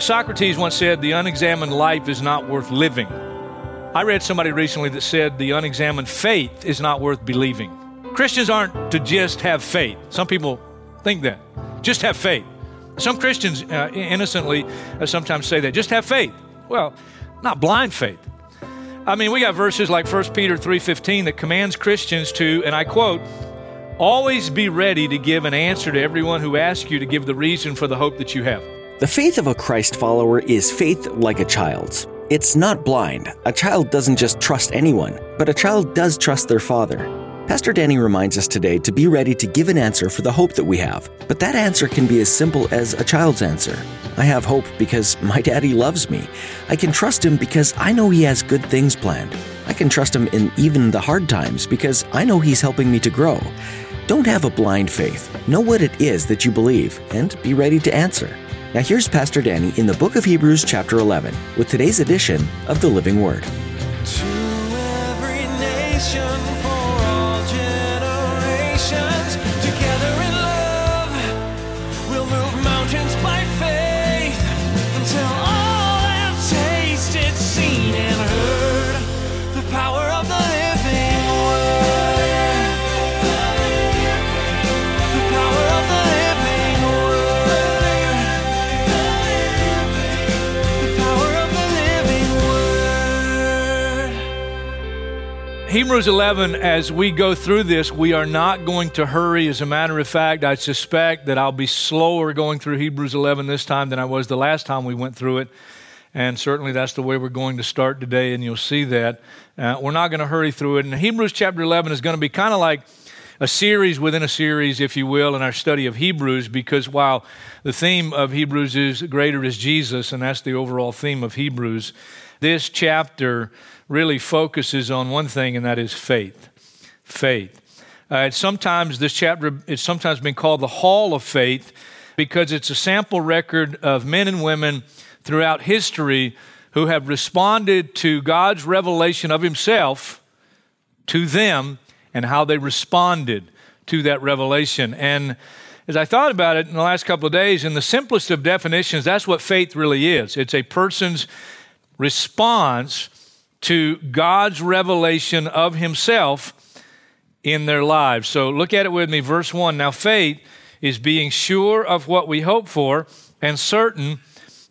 Socrates once said, the unexamined life is not worth living. I read somebody recently that said the unexamined faith is not worth believing. Christians aren't to just have faith. Some people think that. Just have faith. Some Christians innocently sometimes say that. Just have faith. Well, not blind faith. I mean, we got verses like 1 Peter 3:15 that commands Christians to, and I quote, always be ready to give an answer to everyone who asks you to give the reason for the hope that you have. The faith of a Christ follower is faith like a child's. It's not blind. A child doesn't just trust anyone, but a child does trust their father. Pastor Danny reminds us today to be ready to give an answer for the hope that we have, but that answer can be as simple as a child's answer. I have hope because my daddy loves me. I can trust him because I know he has good things planned. I can trust him in even the hard times because I know he's helping me to grow. Don't have a blind faith. Know what it is that you believe and be ready to answer. Now here's Pastor Danny in the book of Hebrews chapter 11 with today's edition of The Living Word. To every nation, for all generations, together in love, we'll move mountains by faith, until all have tasted, seen, and heard the power of the living word. The power of the living word. Hebrews 11, as we go through this, we are not going to hurry. As a matter of fact, I suspect that I'll be slower going through Hebrews 11 this time than I was the last time we went through it. And certainly that's the way we're going to start today, and you'll see that. We're not going to hurry through it. And Hebrews chapter 11 is going to be kind of like a series within a series, if you will, in our study of Hebrews, because while the theme of Hebrews is greater is Jesus, and that's the overall theme of Hebrews, this chapter really focuses on one thing, and that is faith. Faith. This chapter is sometimes been called the Hall of Faith because it's a sample record of men and women throughout history who have responded to God's revelation of himself to them and how they responded to that revelation. And as I thought about it in the last couple of days, in the simplest of definitions, that's what faith really is. It's a person's response to God's revelation of himself in their lives. So look at it with me, verse 1. Now faith is being sure of what we hope for and certain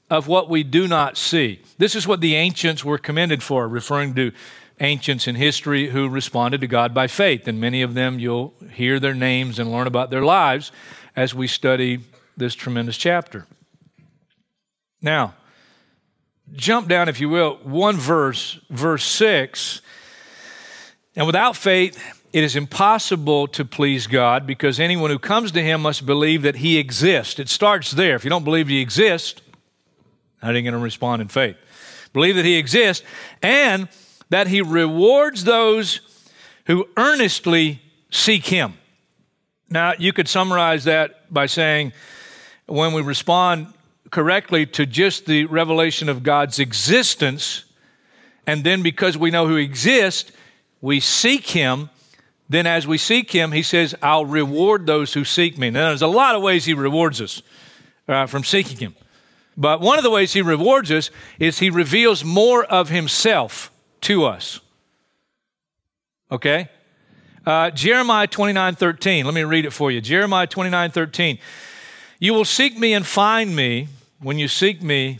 of what we do not see. This is what the ancients were commended for, referring to ancients in history who responded to God by faith. And many of them, you'll hear their names and learn about their lives as we study this tremendous chapter. Now, jump down, if you will, one verse, verse 6. And without faith, it is impossible to please God because anyone who comes to him must believe that he exists. It starts there. If you don't believe he exists, how are you going to respond in faith? Believe that he exists and that he rewards those who earnestly seek him. Now, you could summarize that by saying when we respond correctly to just the revelation of God's existence, and then because we know who exists, we seek him. Then as we seek him, he says, I'll reward those who seek me. Now, there's a lot of ways he rewards us from seeking him. But one of the ways he rewards us is he reveals more of himself to us. Okay? Jeremiah 29:13. Let me read it for you. Jeremiah 29:13. You will seek me and find me when you seek me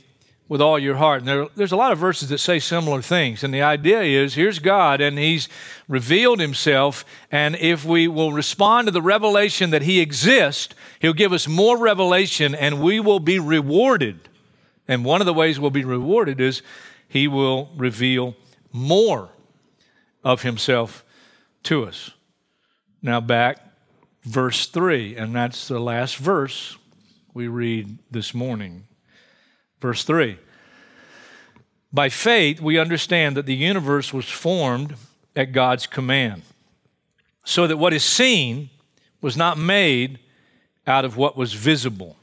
with all your heart. And there's a lot of verses that say similar things. And the idea is, here's God, and he's revealed himself. And if we will respond to the revelation that he exists, he'll give us more revelation, and we will be rewarded. And one of the ways we'll be rewarded is he will reveal more of himself to us. Now back, verse 3, and that's the last verse we read this morning. Verse 3, By faith, we understand that the universe was formed at God's command, so that what is seen was not made out of what was visible.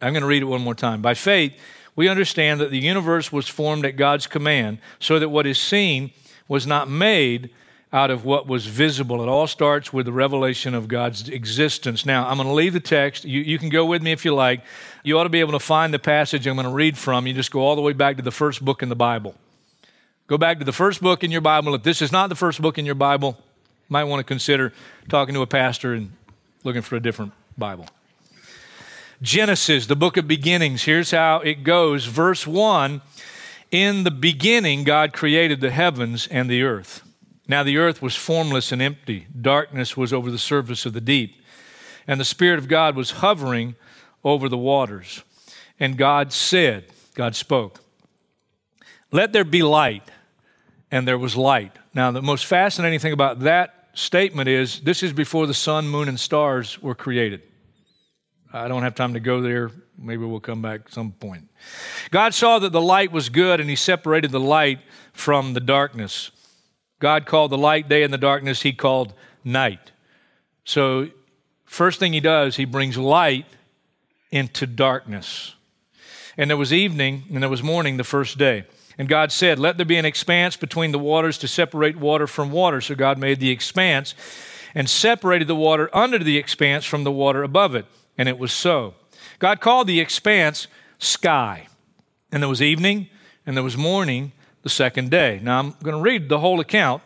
I'm going to read it one more time. By faith, we understand that the universe was formed at God's command, so that what is seen was not made out of what was visible. It all starts with the revelation of God's existence. Now, I'm going to leave the text. You can go with me if you like. You ought to be able to find the passage I'm going to read from. You just go all the way back to the first book in the Bible. Go back to the first book in your Bible. If this is not the first book in your Bible, you might want to consider talking to a pastor and looking for a different Bible. Genesis, the book of beginnings. Here's how it goes. Verse 1, in the beginning, God created the heavens and the earth. Now the earth was formless and empty. Darkness was over the surface of the deep. And the Spirit of God was hovering over the waters. And God said, God spoke, let there be light. And there was light. Now the most fascinating thing about that statement is this is before the sun, moon, and stars were created. I don't have time to go there. Maybe we'll come back at some point. God saw that the light was good, and He separated the light from the darkness. God called the light day, and the darkness He called night. So first thing He does, He brings light into darkness. And there was evening, and there was morning the first day. And God said, let there be an expanse between the waters to separate water from water. So God made the expanse and separated the water under the expanse from the water above it. And it was so. God called the expanse sky. And there was evening, and there was morning the second day. Now, I'm going to read the whole account.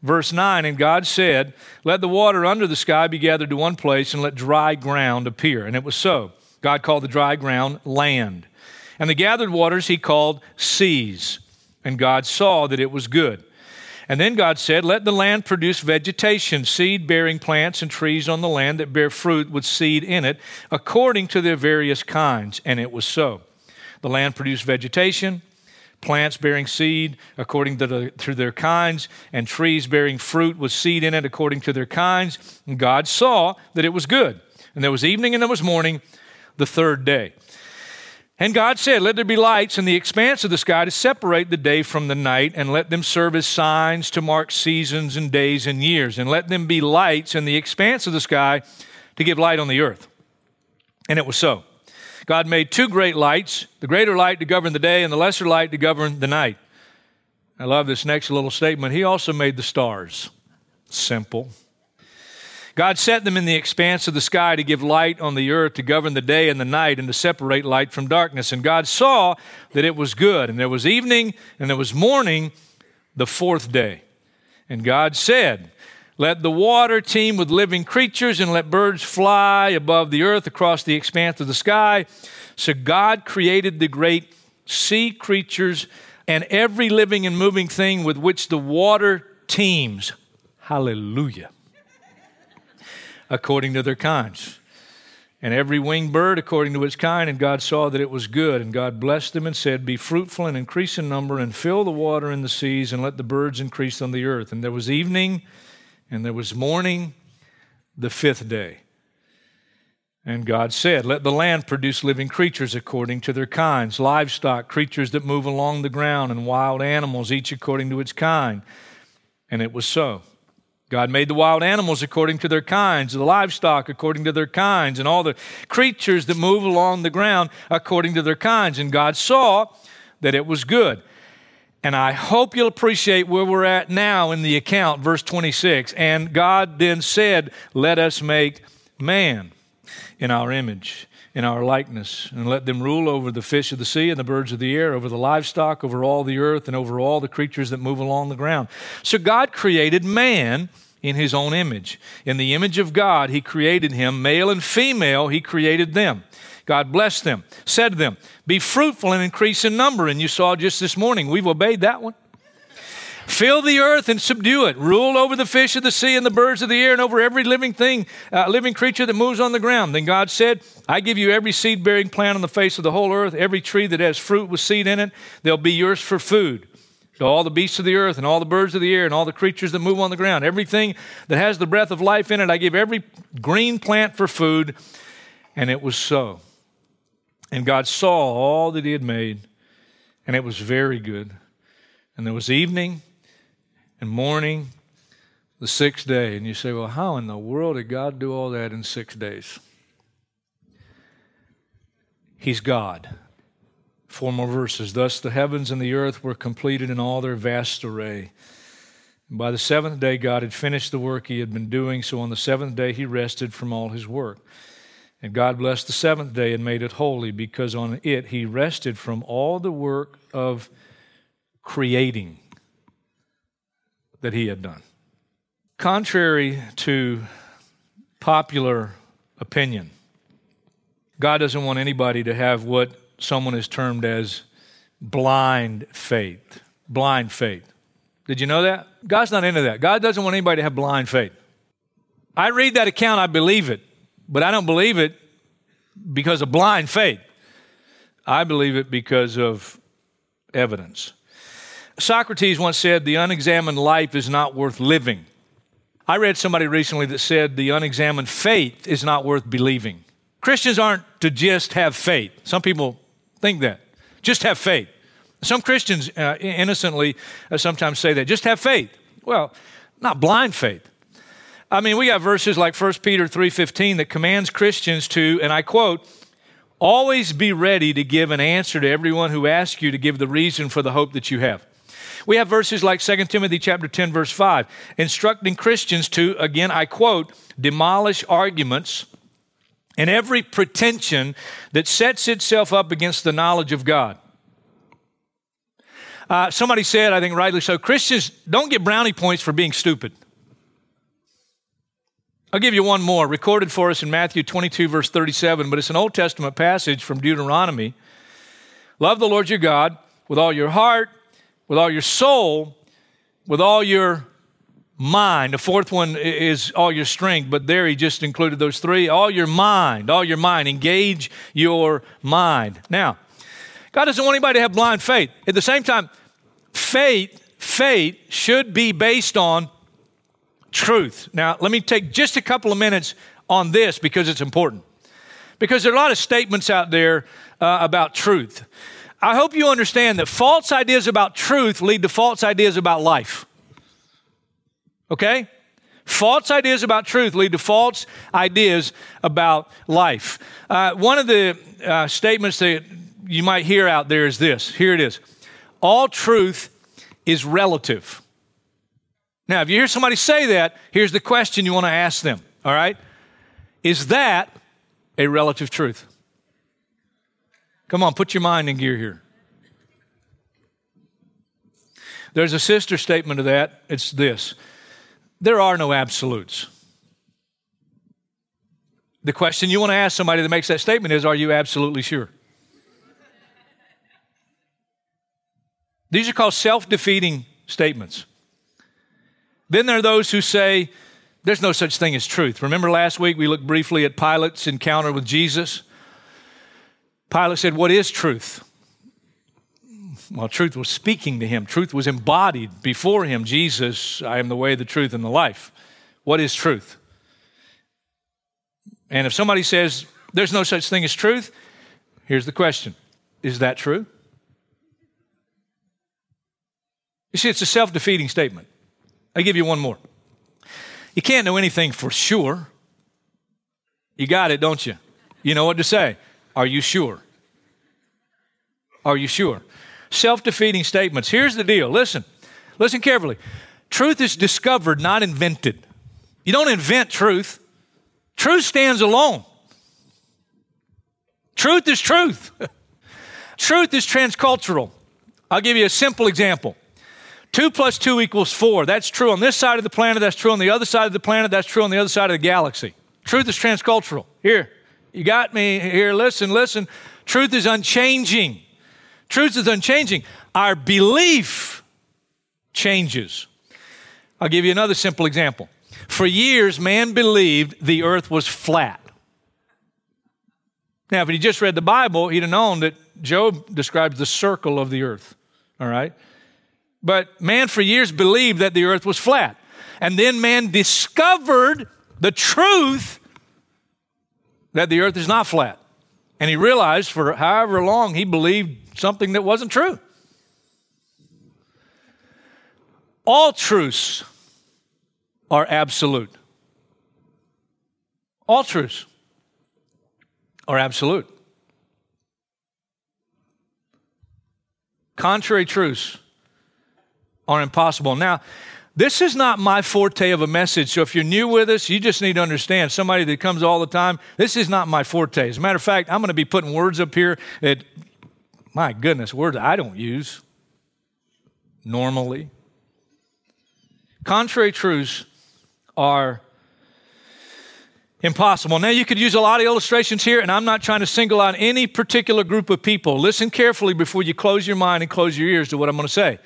Verse 9, and God said, let the water under the sky be gathered to one place, and let dry ground appear. And it was so. God called the dry ground land. And the gathered waters He called seas. And God saw that it was good. And then God said, let the land produce vegetation, seed-bearing plants and trees on the land that bear fruit with seed in it, according to their various kinds. And it was so. The land produced vegetation, plants bearing seed according to their kinds, and trees bearing fruit with seed in it according to their kinds. And God saw that it was good. And there was evening and there was morning the third day. And God said, let there be lights in the expanse of the sky to separate the day from the night, and let them serve as signs to mark seasons and days and years, and let them be lights in the expanse of the sky to give light on the earth. And it was so. God made two great lights, the greater light to govern the day and the lesser light to govern the night. I love this next little statement. He also made the stars. Simple. God set them in the expanse of the sky to give light on the earth, to govern the day and the night, and to separate light from darkness. And God saw that it was good. And there was evening, and there was morning, the fourth day. And God said, let the water teem with living creatures, and let birds fly above the earth across the expanse of the sky. So God created the great sea creatures and every living and moving thing with which the water teems. Hallelujah. According to their kinds. And every winged bird according to its kind. And God saw that it was good. And God blessed them and said, be fruitful and increase in number, and fill the water in the seas, and let the birds increase on the earth. And there was evening, and there was morning the fifth day. And God said, let the land produce living creatures according to their kinds, livestock, creatures that move along the ground, and wild animals, each according to its kind. And it was so. God made the wild animals according to their kinds, the livestock according to their kinds, and all the creatures that move along the ground according to their kinds. And God saw that it was good. And I hope you'll appreciate where we're at now in the account, verse 26. And God then said, let us make man in our image, in our likeness, and let them rule over the fish of the sea and the birds of the air, over the livestock, over all the earth, and over all the creatures that move along the ground. So God created man in His own image. In the image of God, He created him. Male and female, He created them. God blessed them, said to them, be fruitful and increase in number. And you saw just this morning, we've obeyed that one. Fill the earth and subdue it. Rule over the fish of the sea and the birds of the air, and over every living thing, living creature that moves on the ground. Then God said, I give you every seed-bearing plant on the face of the whole earth, every tree that has fruit with seed in it, they'll be yours for food. So all the beasts of the earth and all the birds of the air and all the creatures that move on the ground, everything that has the breath of life in it, I give every green plant for food. And it was so. And God saw all that He had made, and it was very good. And there was evening and morning, the sixth day. And you say, well, how in the world did God do all that in 6 days? He's God. 4 more verses. Thus the heavens and the earth were completed in all their vast array. And by the 7th day, God had finished the work he had been doing. So on the 7th day, he rested from all his work. And God blessed the 7th day and made it holy, because on it he rested from all the work of creating that he had done. Contrary to popular opinion, God doesn't want anybody to have what someone is termed as blind faith. Blind faith. Did you know that? God's not into that. God doesn't want anybody to have blind faith. I read that account, I believe it, but I don't believe it because of blind faith. I believe it because of evidence. Socrates once said, the unexamined life is not worth living. I read somebody recently that said, the unexamined faith is not worth believing. Christians aren't to just have faith. Some people think that. Just have faith. Some Christians innocently sometimes say that. Just have faith. Well, not blind faith. I mean, we got verses like 1 Peter 3:15 that commands Christians to, and I quote, always be ready to give an answer to everyone who asks you to give the reason for the hope that you have. We have verses like 2 Timothy chapter 10, verse 5, instructing Christians to, again, I quote, demolish arguments and every pretension that sets itself up against the knowledge of God. Somebody said, I think rightly so, Christians don't get brownie points for being stupid. I'll give you one more, recorded for us in Matthew 22, verse 37, but it's an Old Testament passage from Deuteronomy. Love the Lord your God with all your heart, with all your soul, with all your mind. The fourth one is all your strength, but there he just included those three. All your mind, engage your mind. Now, God doesn't want anybody to have blind faith. At the same time, faith should be based on truth. Now, let me take just a couple of minutes on this because it's important. Because there are a lot of statements out there about truth. I hope you understand that false ideas about truth lead to false ideas about life. Okay? False ideas about truth lead to false ideas about life. One of the statements that you might hear out there is this. Here it is. All truth is relative. Now, if you hear somebody say that, here's the question you want to ask them, all right? Is that a relative truth? Come on, put your mind in gear here. There's a sister statement to that. It's this. There are no absolutes. The question you want to ask somebody that makes that statement is, are you absolutely sure? These are called self-defeating statements. Then there are those who say, there's no such thing as truth. Remember last week we looked briefly at Pilate's encounter with Jesus? Pilate said, what is truth? Well, truth was speaking to him. Truth was embodied before him. Jesus, I am the way, the truth, and the life. What is truth? And if somebody says, there's no such thing as truth, here's the question. Is that true? You see, it's a self-defeating statement. I'll give you one more. You can't know anything for sure. You got it, don't you? You know what to say. Are you sure? Are you sure? Self-defeating statements. Here's the deal. Listen. Listen carefully. Truth is discovered, not invented. You don't invent truth. Truth stands alone. Truth is truth. Truth is transcultural. I'll give you a simple example. 2 + 2 = 4. That's true on this side of the planet. That's true on the other side of the planet. That's true on the other side of the galaxy. Truth is transcultural. Here. You got me here. Listen. Truth is unchanging. Truth is unchanging. Our belief changes. I'll give you another simple example. For years, man believed the earth was flat. Now, if he just read the Bible, he'd have known that Job describes the circle of the earth. All right? But man for years believed that the earth was flat. And then man discovered the truth that the earth is not flat. And he realized for however long he believed something that wasn't true. All truths are absolute. All truths are absolute. Contrary truths are impossible. Now, this is not my forte of a message, so if you're new with us, you just need to understand. Somebody that comes all the time, this is not my forte. As a matter of fact, I'm going to be putting words up here that, my goodness, words I don't use normally. Contrary truths are impossible. Now, you could use a lot of illustrations here, and I'm not trying to single out any particular group of people. Listen carefully before you close your mind and close your ears to what I'm going to say.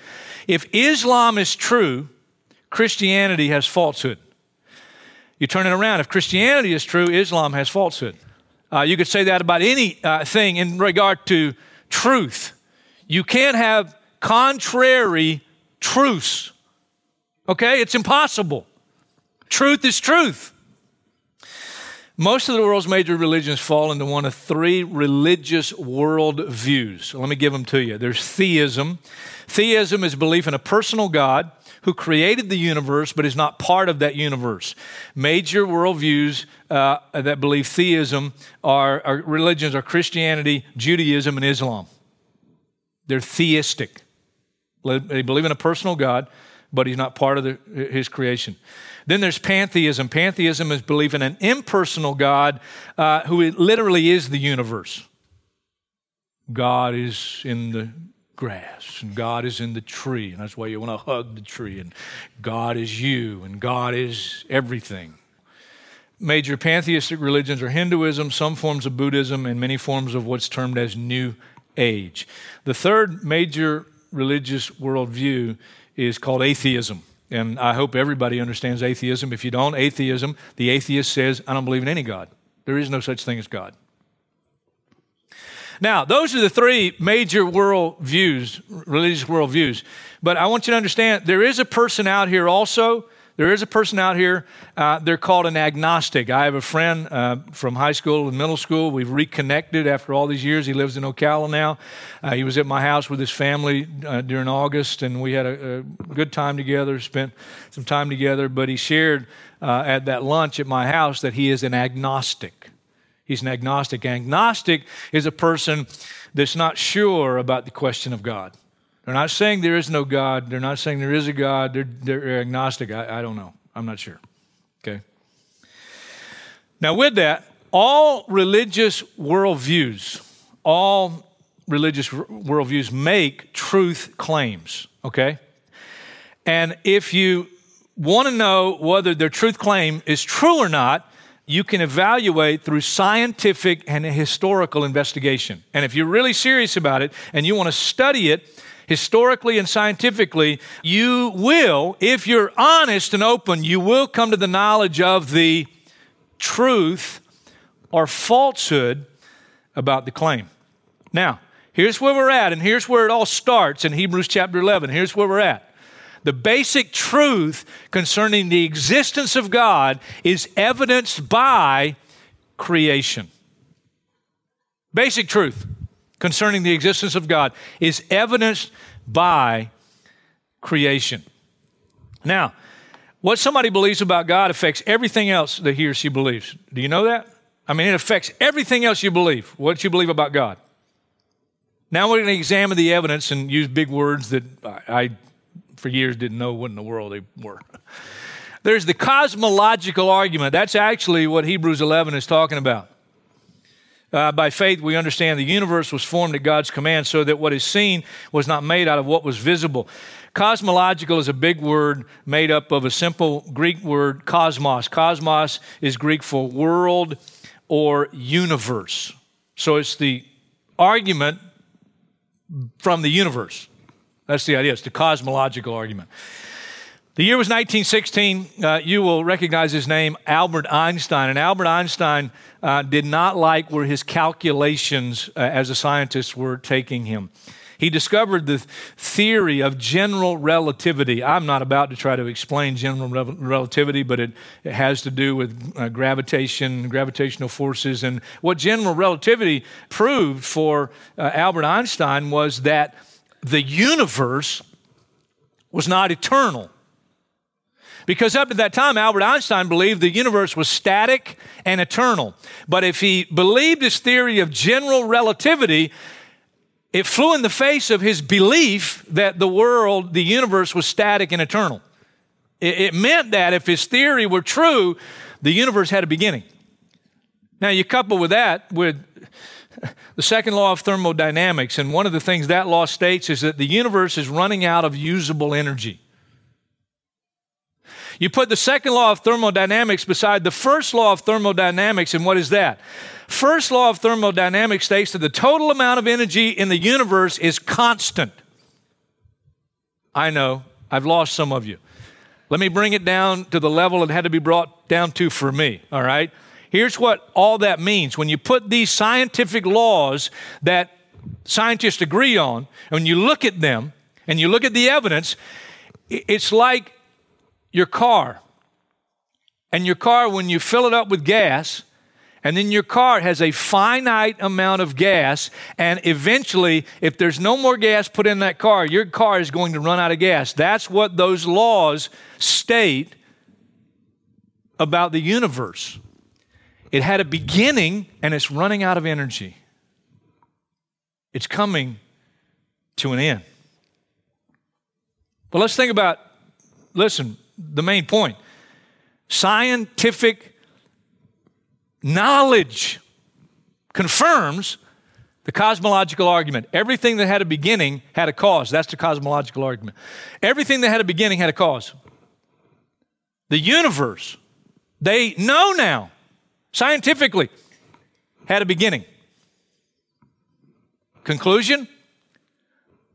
If Islam is true, Christianity has falsehood. You turn it around. If Christianity is true, Islam has falsehood. You could say that about any thing in regard to truth. You can't have contrary truths. Okay? It's impossible. Truth is truth. Most of the world's major religions fall into one of three religious world views. So let me give them to you. There's theism. Theism is belief in a personal God who created the universe but is not part of that universe. Major worldviews that believe theism are religions are Christianity, Judaism, and Islam. They're theistic. They believe in a personal God, but he's not part of his creation. Then there's pantheism. Pantheism is belief in an impersonal God who literally is the universe. God is in the grass, and God is in the tree, and that's why you want to hug the tree, and God is you, and God is everything. Major pantheistic religions are Hinduism, some forms of Buddhism, and many forms of what's termed as New Age. The third major religious worldview is called atheism. And I hope everybody understands atheism. If you don't, atheism, the atheist says, I don't believe in any God. There is no such thing as God. Now, those are the three major worldviews, religious worldviews. But I want you to understand, there is a person out here also. There is a person out here. They're called an agnostic. I have a friend from high school and middle school. We've reconnected after all these years. He lives in Ocala now. He was at my house with his family during August, and we had a good time together, spent some time together. But he shared at that lunch at my house that he is an agnostic. He's an agnostic. Agnostic is a person that's not sure about the question of God. They're not saying there is no God. They're not saying there is a God. They're agnostic. I don't know. I'm not sure. Okay. Now, with that, all religious worldviews make truth claims. Okay. And if you want to know whether their truth claim is true or not, you can evaluate through scientific and historical investigation. And if you're really serious about it and you want to study it, historically and scientifically, you will, if you're honest and open, you will come to the knowledge of the truth or falsehood about the claim. Now, here's where we're at, and here's where it all starts in Hebrews chapter 11. Here's where we're at. The basic truth concerning the existence of God is evidenced by creation. Basic truth concerning the existence of God is evidenced by creation. Now, what somebody believes about God affects everything else that he or she believes. Do you know that? I mean, it affects everything else you believe, what you believe about God. Now we're going to examine the evidence and use big words that I for years didn't know what in the world they were. There's the cosmological argument. That's actually what Hebrews 11 is talking about. By faith, we understand the universe was formed at God's command so that what is seen was not made out of what was visible. Cosmological is a big word made up of a simple Greek word, cosmos. Cosmos is Greek for world or universe. So it's the argument from the universe. That's the idea. It's the cosmological argument. The year was 1916. You will recognize his name, Albert Einstein. And Albert Einstein did not like where his calculations as a scientist were taking him. He discovered the theory of general relativity. I'm not about to try to explain general relativity, but it has to do with gravitation, gravitational forces. And what general relativity proved for Albert Einstein was that the universe was not eternal. Because up to that time, Albert Einstein believed the universe was static and eternal. But if he believed his theory of general relativity, it flew in the face of his belief that the world, the universe, was static and eternal. It meant that if his theory were true, the universe had a beginning. Now, you couple with that with the second law of thermodynamics, and one of the things that law states is that the universe is running out of usable energy. You put the second law of thermodynamics beside the first law of thermodynamics, and what is that? First law of thermodynamics states that the total amount of energy in the universe is constant. I know, I've lost some of you. Let me bring it down to the level it had to be brought down to for me, all right? Here's what all that means. When you put these scientific laws that scientists agree on, and when you look at them, and you look at the evidence, it's like your car. And your car, when you fill it up with gas, and then your car has a finite amount of gas, and eventually, if there's no more gas put in that car, your car is going to run out of gas. That's what those laws state about the universe. It had a beginning, and it's running out of energy. It's coming to an end. But let's think about, listen, the main point. Scientific knowledge confirms the cosmological argument. Everything that had a beginning had a cause. That's the cosmological argument. Everything that had a beginning had a cause. The universe, they know now, scientifically, had a beginning. Conclusion,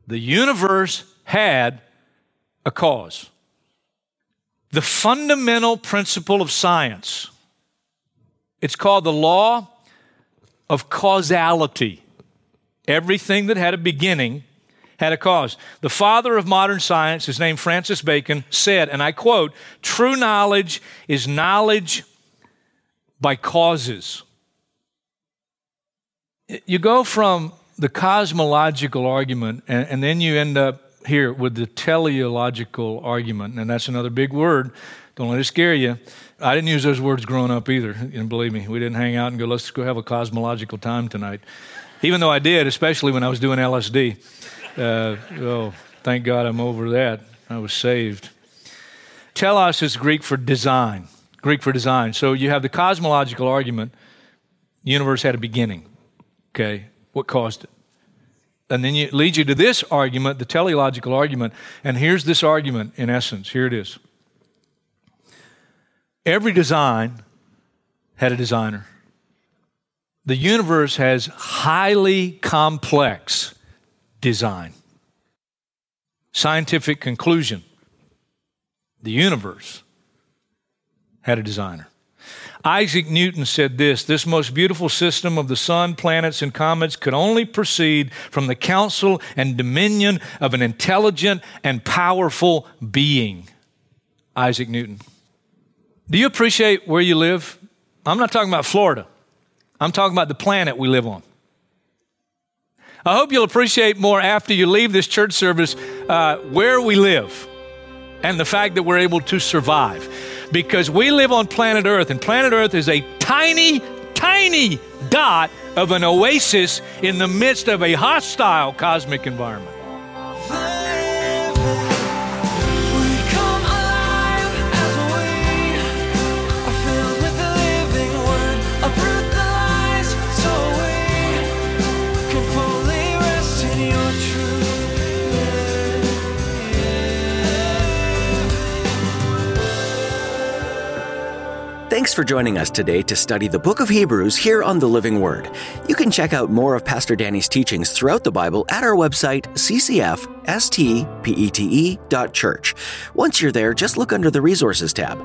the universe had a cause. The fundamental principle of science, it's called the law of causality. Everything that had a beginning had a cause. The father of modern science, his name Francis Bacon, said, and I quote, "True knowledge is knowledge by causes." You go from the cosmological argument, and then you end up here with the teleological argument, and that's another big word. Don't let it scare you. I didn't use those words growing up either, and believe me, we didn't hang out and go, let's go have a cosmological time tonight. Even though I did, especially when I was doing LSD. Oh, thank God I'm over that. I was saved. Telos is Greek for design. Greek for design. So you have the cosmological argument. The universe had a beginning. Okay, what caused it? And then it leads you to this argument, the teleological argument. And here's this argument in essence. Here it is. Every design had a designer. The universe has highly complex design. Scientific conclusion. The universe had a designer. Isaac Newton said this, "This most beautiful system of the sun, planets, and comets could only proceed from the counsel and dominion of an intelligent and powerful being." Isaac Newton. Do you appreciate where you live? I'm not talking about Florida. I'm talking about the planet we live on. I hope you'll appreciate more after you leave this church service where we live and the fact that we're able to survive. Because we live on planet Earth, and planet Earth is a tiny, tiny dot of an oasis in the midst of a hostile cosmic environment. Thanks for joining us today to study the book of Hebrews here on The Living Word. You can check out more of Pastor Danny's teachings throughout the Bible at our website, ccfstpete.church. Once you're there, just look under the Resources tab.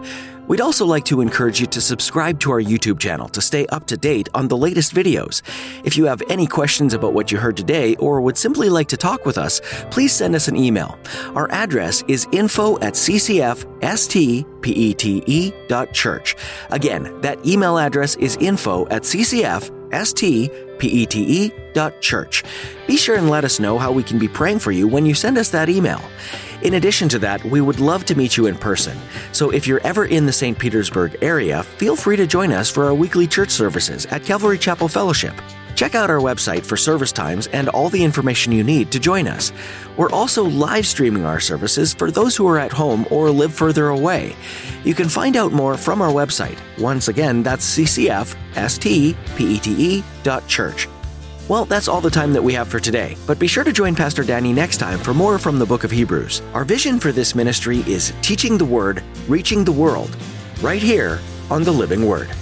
We'd also like to encourage you to subscribe to our YouTube channel to stay up to date on the latest videos. If you have any questions about what you heard today or would simply like to talk with us, please send us an email. Our address is info@ccfstpete.church. Again, that email address is info@ccfstpete.church. Be sure and let us know how we can be praying for you when you send us that email. In addition to that, we would love to meet you in person. So if you're ever in the St. Petersburg area, feel free to join us for our weekly church services at Calvary Chapel Fellowship. Check out our website for service times and all the information you need to join us. We're also live streaming our services for those who are at home or live further away. You can find out more from our website. Once again, that's ccfstpete.church. Well, that's all the time that we have for today, but be sure to join Pastor Danny next time for more from the book of Hebrews. Our vision for this ministry is teaching the Word, reaching the world, right here on the Living Word.